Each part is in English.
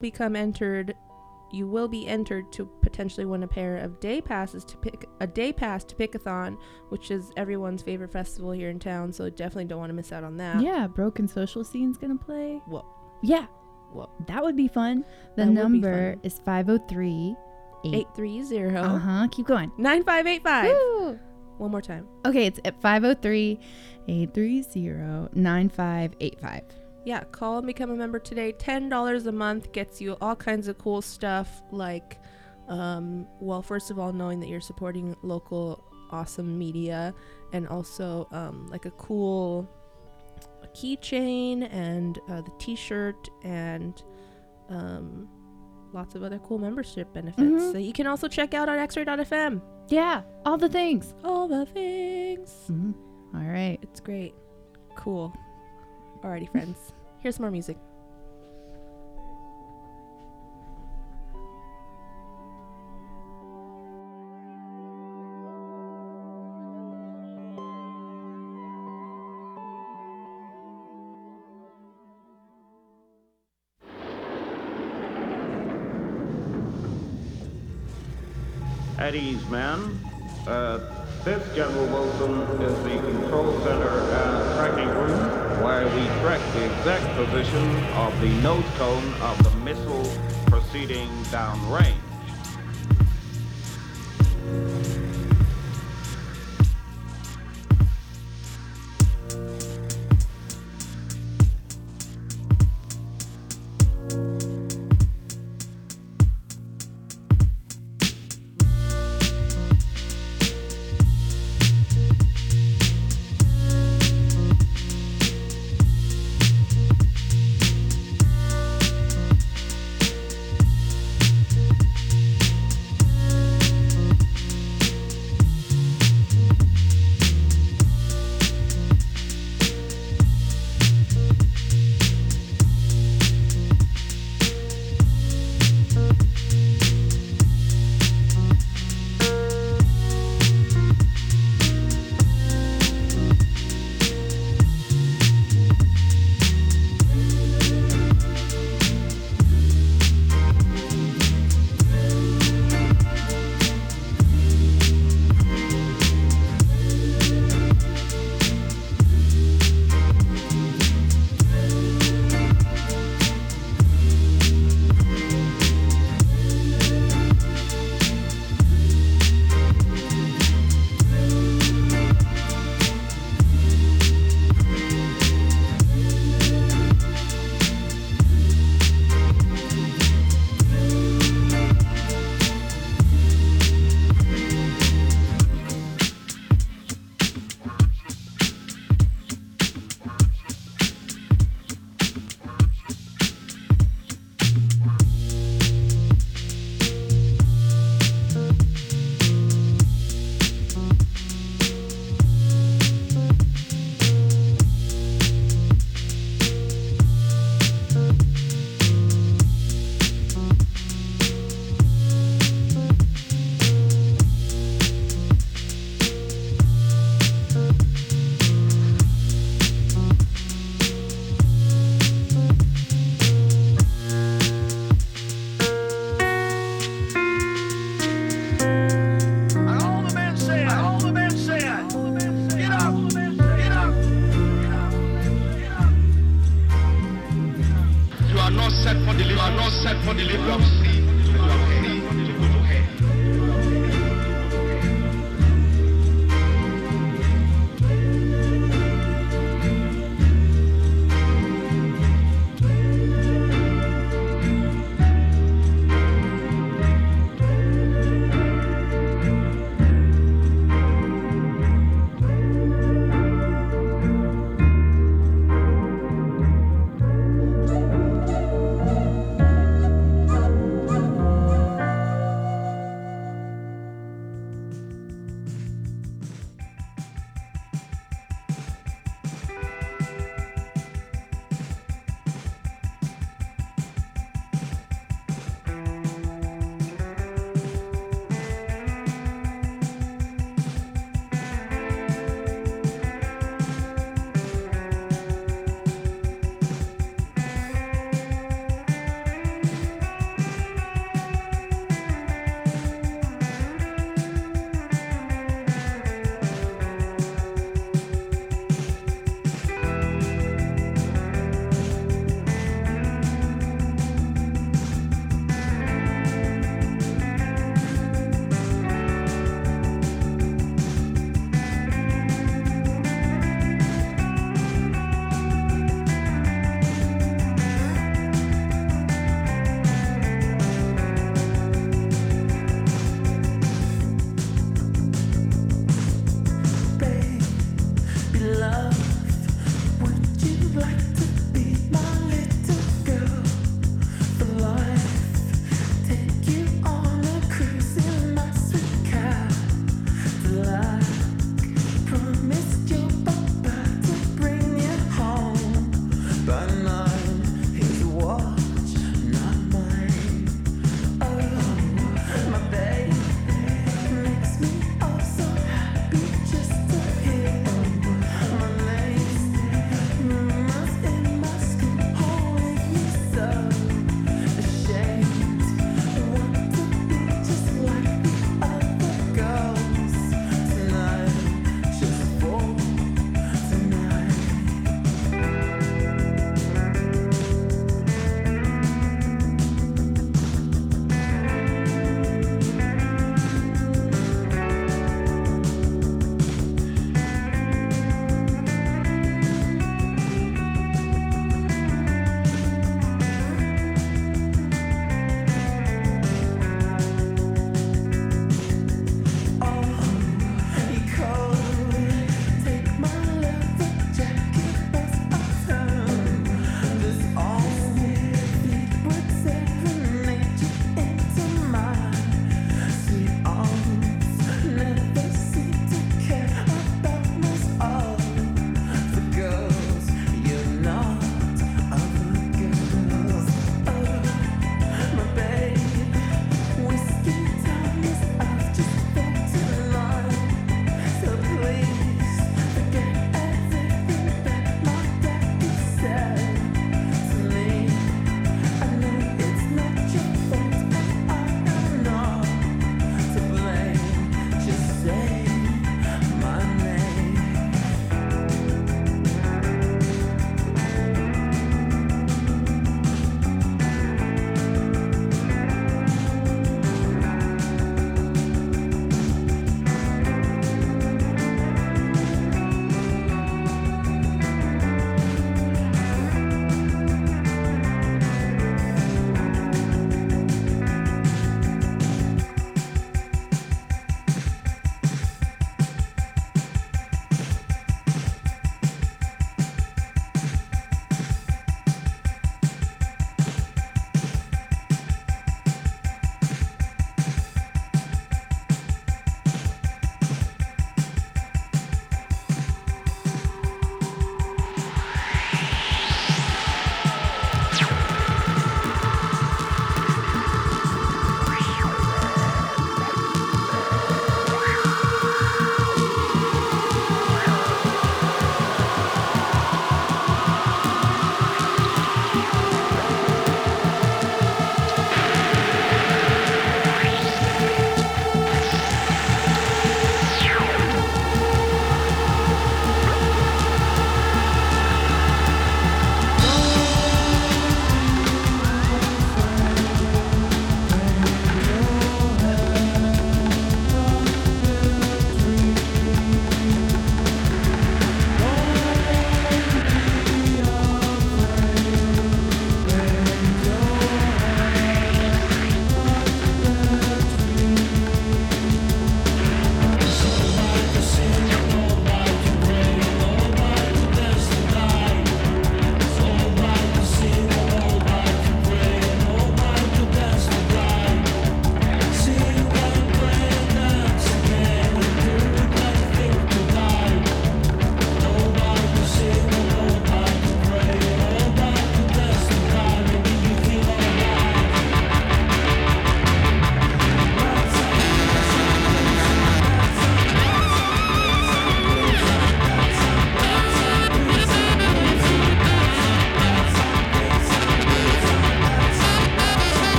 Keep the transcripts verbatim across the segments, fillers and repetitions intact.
become entered, you will be entered to potentially win a pair of day passes to pick a day pass to Pickathon, which is everyone's favorite festival here in town. So definitely don't want to miss out on that. Yeah, Broken Social Scene's gonna play. Whoa. Yeah. Whoa. That would be fun. The that number fun. is five oh three eight three zero Uh-huh. Keep going. nine five eight five Woo! One more time. Okay, it's at five oh three eight three zero nine five eight five Yeah, call and become a member today. ten dollars a month gets you all kinds of cool stuff, like, um, well, first of all, knowing that you're supporting local awesome media, and also um, like a cool keychain and uh, the t-shirt and um, lots of other cool membership benefits. Mm-hmm. So you can also check out on X Ray dot F M Yeah, all the things. All the things. Mm-hmm. All right. It's great. Cool. Alrighty, friends. Here's some more music. At ease, men. Uh, this General Wilson is the control center and tracking room where we track the exact position of the nose cone of the missile proceeding downrange.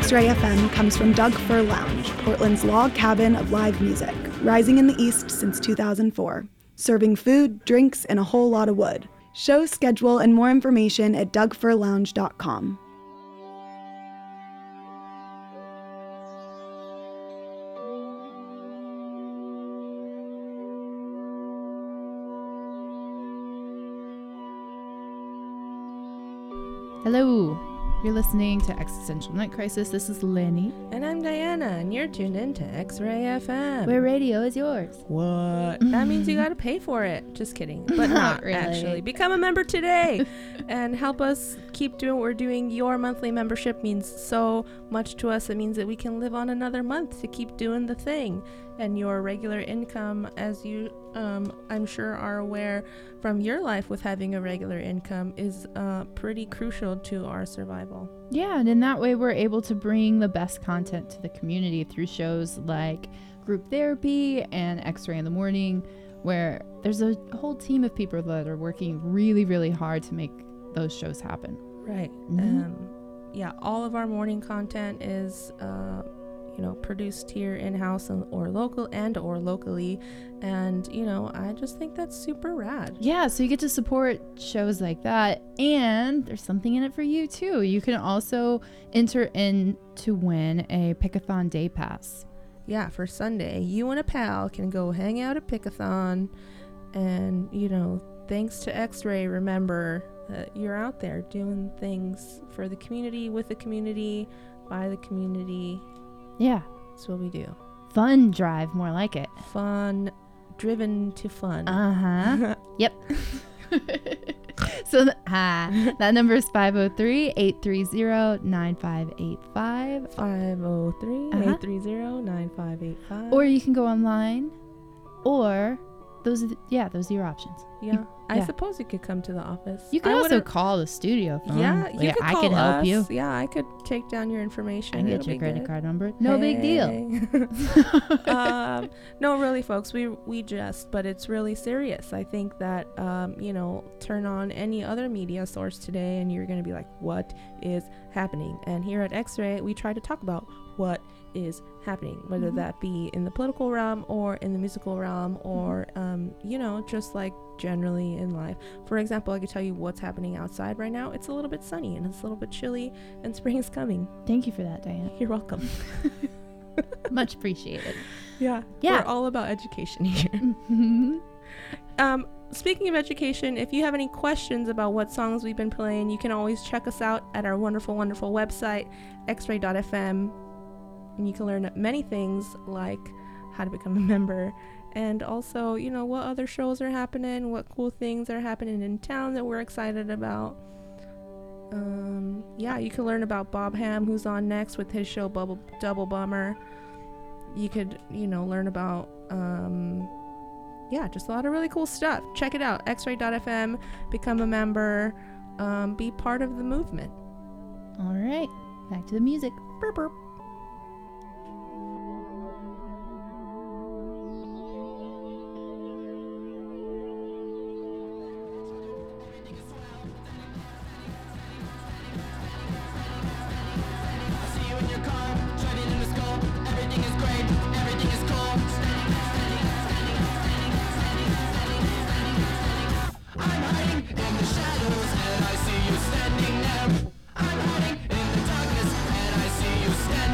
X Ray F M comes from Doug Fur Lounge, Portland's log cabin of live music, rising in the east since two thousand four, serving food, drinks, and a whole lot of wood. Show schedule and more information at doug fur lounge dot com. Hello, you're listening to Existential Night Crisis. This is Lenny. And I'm Diana, and you're tuned in to X Ray F M. Where radio is yours. What? That means you gotta pay for it. Just kidding, but not, not really. Actually. Become a member today and help us keep doing what we're doing. Your monthly membership means so much to us. It means that we can live on another month to keep doing the thing. And your regular income, as you um, I'm sure are aware from your life with having a regular income, is uh, pretty crucial to our survival. Yeah, and in that way we're able to bring the best content to the community through shows like Group Therapy and X Ray in the Morning, where there's a whole team of people that are working really, really hard to make those shows happen. Right. Mm-hmm. Um, yeah, all of our morning content is... Uh, you know, produced here in-house and, or local and or locally. And, you know, I just think that's super rad. Yeah, so you get to support shows like that. And there's something in it for you, too. You can also enter in to win a Pickathon day pass. Yeah, for Sunday, you and a pal can go hang out at Pickathon. And, you know, thanks to X-Ray, remember that you're out there doing things for the community, with the community, by the community. Yeah. That's what we do. Fun drive, more like it. Fun, driven to fun. Uh-huh. Yep. so th- ah, that number is five oh three, eight three oh, nine five eight five. five oh three, eight three oh, nine five eight five. Uh-huh. Or you can go online, or those are the, yeah, those are your options. Yeah. You, I yeah. suppose you could come to the office. You could I also call the studio phone. Yeah, you like, could I call could help us. You. Yeah, I could take down your information. I can get your credit good. card number. No hey. big deal. um, no, really, folks, we we jest, but it's really serious. I think that um, you know, turn on any other media source today, and you're going to be like, "What is happening?" And here at X-Ray, we try to talk about what is happening, whether mm-hmm. that be in the political realm or in the musical realm, or mm-hmm. um, you know, just like generally in life. For example, I could tell you what's happening outside right now. It's a little bit sunny and it's a little bit chilly, and spring is coming. Thank you for that, Diana. You're welcome. Much appreciated. Yeah, yeah. We're all about education here. Mm-hmm. Um, speaking of education, if you have any questions about what songs we've been playing, you can always check us out at our wonderful, wonderful website, X Ray dot F M. And you can learn many things like how to become a member, and also, you know, what other shows are happening, what cool things are happening in town that we're excited about. Um, yeah, you can learn about Bob Ham, who's on next with his show Bubble, Double Bummer. You could, you know, learn about, um, yeah, just a lot of really cool stuff. Check it out, X Ray dot F M, become a member, um, be part of the movement. All right, back to the music. Burp, burp. Standing.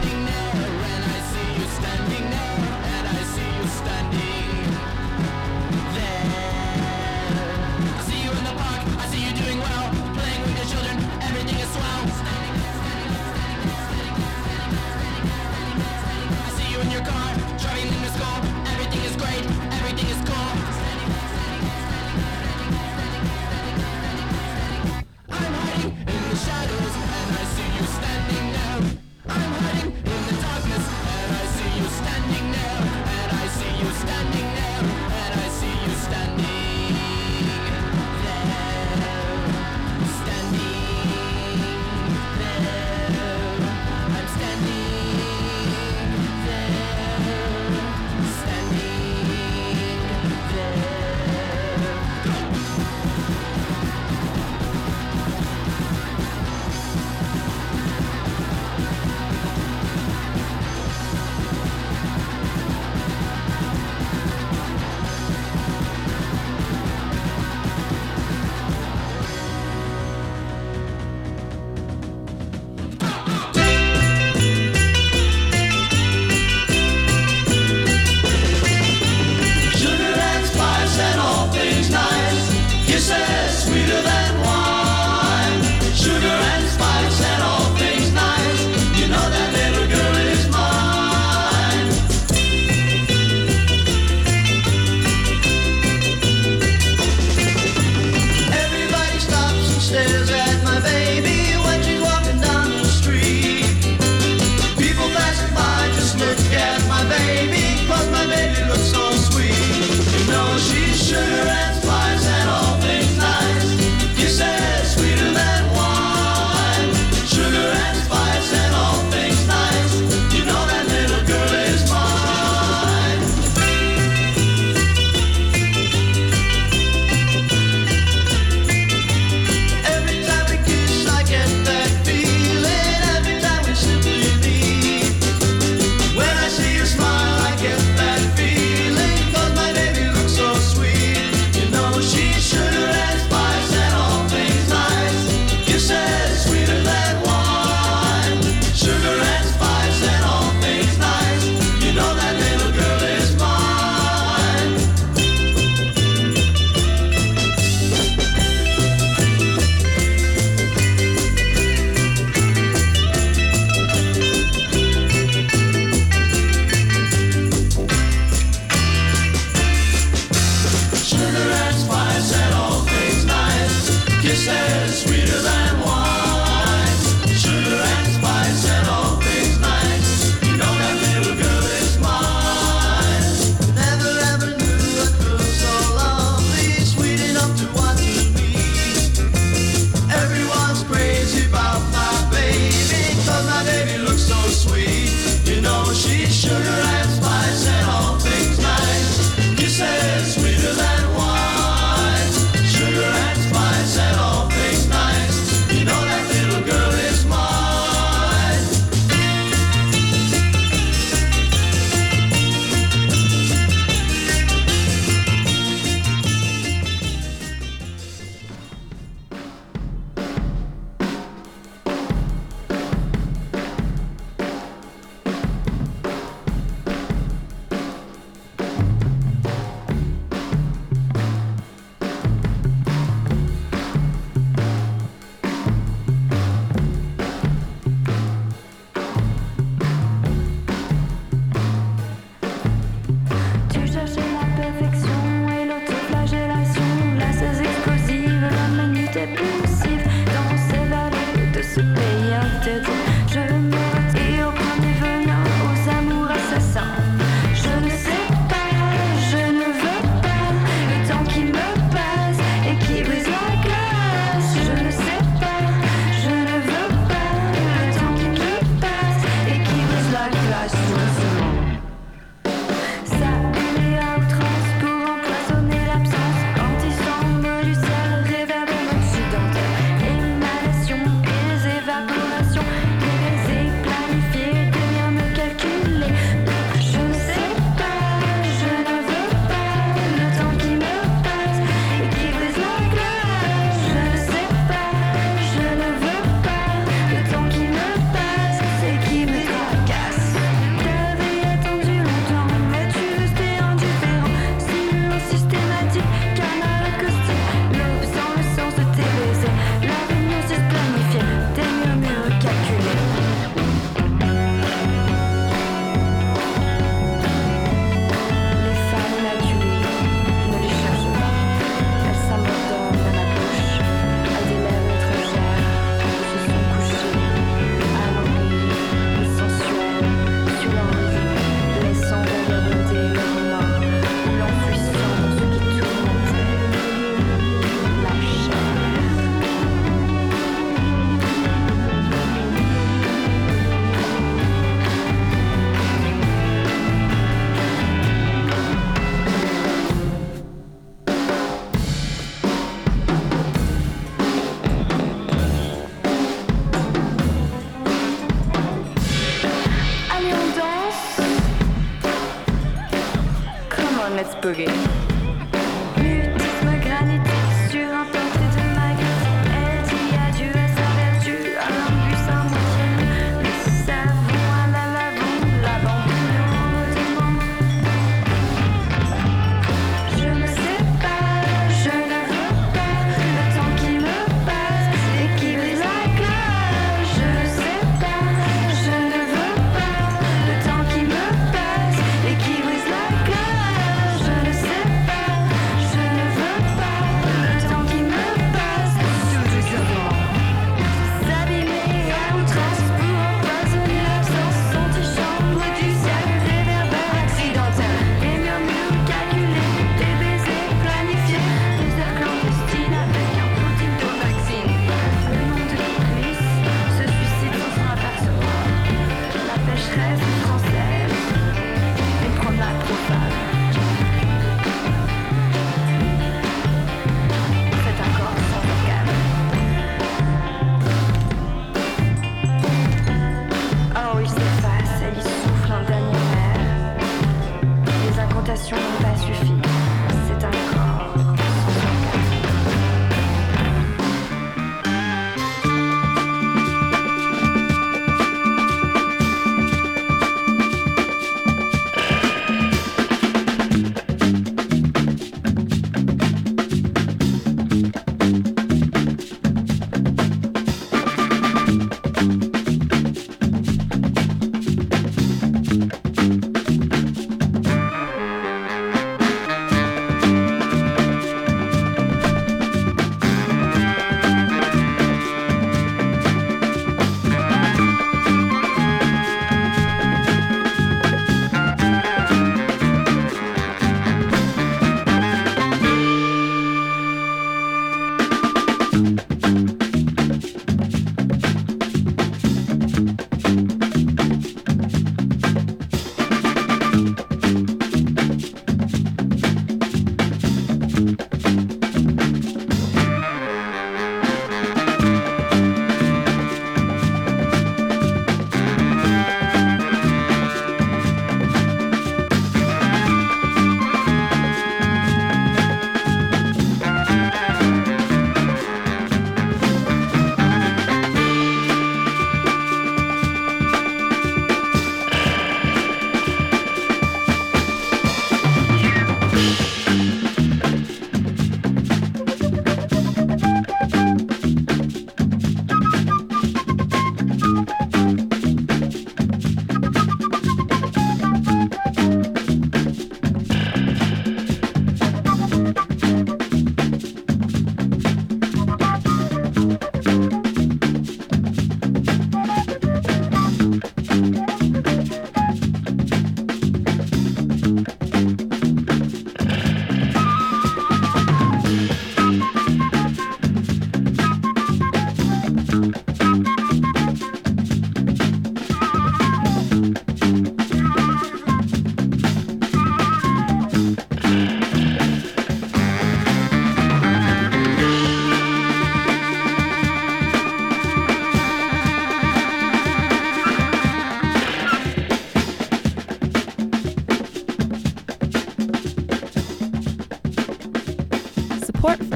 let's boogie.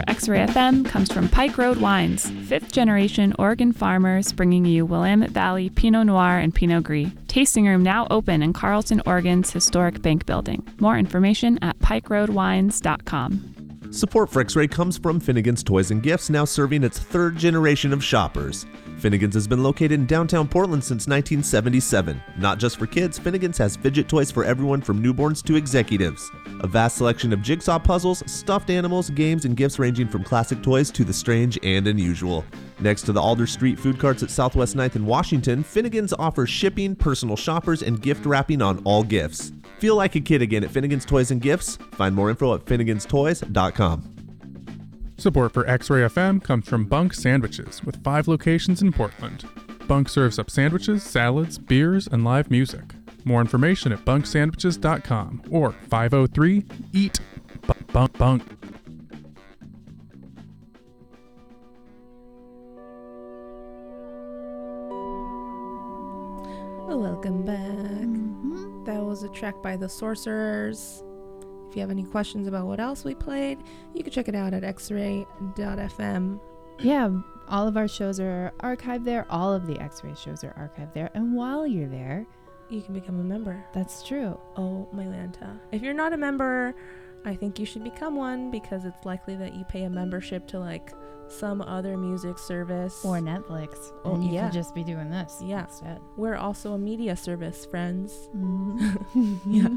X R A Y dot F M comes from Pike Road Wines, fifth-generation Oregon farmers bringing you Willamette Valley Pinot Noir and Pinot Gris. Tasting room now open in Carlton, Oregon's historic bank building. More information at pike road wines dot com. Support for X-Ray comes from Finnegan's Toys and Gifts, now serving its third generation of shoppers. Finnegan's has been located in downtown Portland since nineteen seventy-seven. Not just for kids, Finnegan's has fidget toys for everyone from newborns to executives. A vast selection of jigsaw puzzles, stuffed animals, games, and gifts ranging from classic toys to the strange and unusual. Next to the Alder Street food carts at Southwest ninth and Washington, Finnegan's offers shipping, personal shoppers, and gift wrapping on all gifts. Feel like a kid again at Finnegan's Toys and Gifts. Find more info at finnegans toys dot com. Support for X R A Y dot F M comes from Bunk Sandwiches, with five locations in Portland. Bunk serves up sandwiches, salads, beers, and live music. More information at bunk sandwiches dot com or five oh three eat bunk bunk. Welcome back. Mm-hmm. That was a track by The Sorcerers. If you have any questions about what else we played, you can check it out at X Ray dot F M. Yeah, all of our shows are archived there. All of the X-Ray shows are archived there. And while you're there, you can become a member. That's true. Oh, my Lanta. If you're not a member, I think you should become one, because it's likely that you pay a membership to, like, some other music service. Or Netflix. Oh, and you yeah. could just be doing this yeah. instead. We're also a media service, friends. Mm. yeah.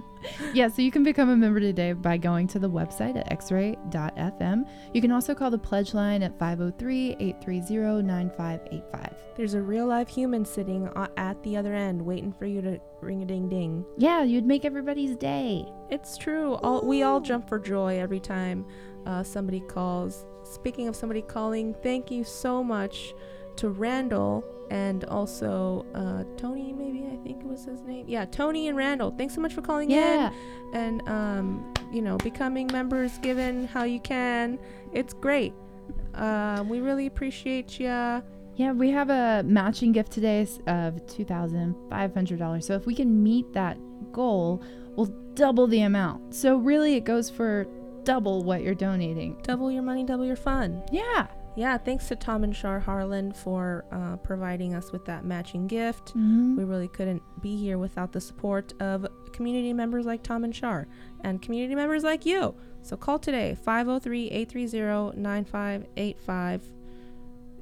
yeah, so you can become a member today by going to the website at X Ray dot F M. You can also call the pledge line at five oh three, eight three oh, nine five eight five. There's a real live human sitting at the other end waiting for you to ring-a-ding-ding. Yeah, you'd make everybody's day. It's true. All, we all jump for joy every time uh, somebody calls. Speaking of somebody calling, thank you so much to Randall and also uh, Tony, maybe I think it was his name. Yeah, Tony and Randall. Thanks so much for calling yeah. in and, um, you know, becoming members, giving how you can. It's great. Uh, we really appreciate ya. Yeah, we have a matching gift today of two thousand five hundred dollars. So if we can meet that goal, we'll double the amount. So really it goes for double what you're donating. Double your money, double your fun. Yeah. Yeah, thanks to Tom and Shar Harlan for uh, providing us with that matching gift. Mm-hmm. We really couldn't be here without the support of community members like Tom and Shar and community members like you. So call today, five oh three, eight three oh, nine five eight five.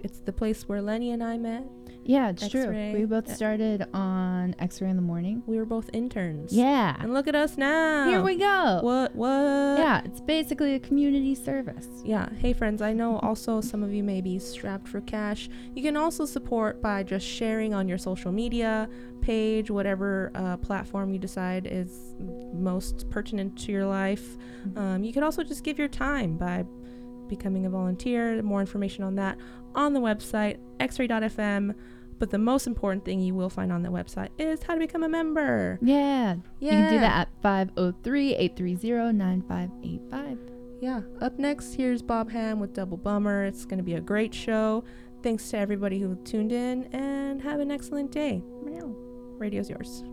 It's the place where Lenny and I met. Yeah, it's X-Ray. True. We both started on X Ray in the Morning. We were both interns. Yeah. And look at us now. Here we go. What? What? Yeah, it's basically a community service. Yeah. Hey, friends, I know also some of you may be strapped for cash. You can also support by just sharing on your social media page, whatever uh, platform you decide is most pertinent to your life. Mm-hmm. Um, you can also just give your time by becoming a volunteer. More information on that on the website X Ray dot F M, but the most important thing you will find on the website is how to become a member. Yeah, yeah. You can do that at five oh three, eight three oh, nine five eight five. Yeah. Up next, here's Bob Ham with Double Bummer. It's going to be a great show. Thanks to everybody who tuned in, and have an excellent day. Radio's yours.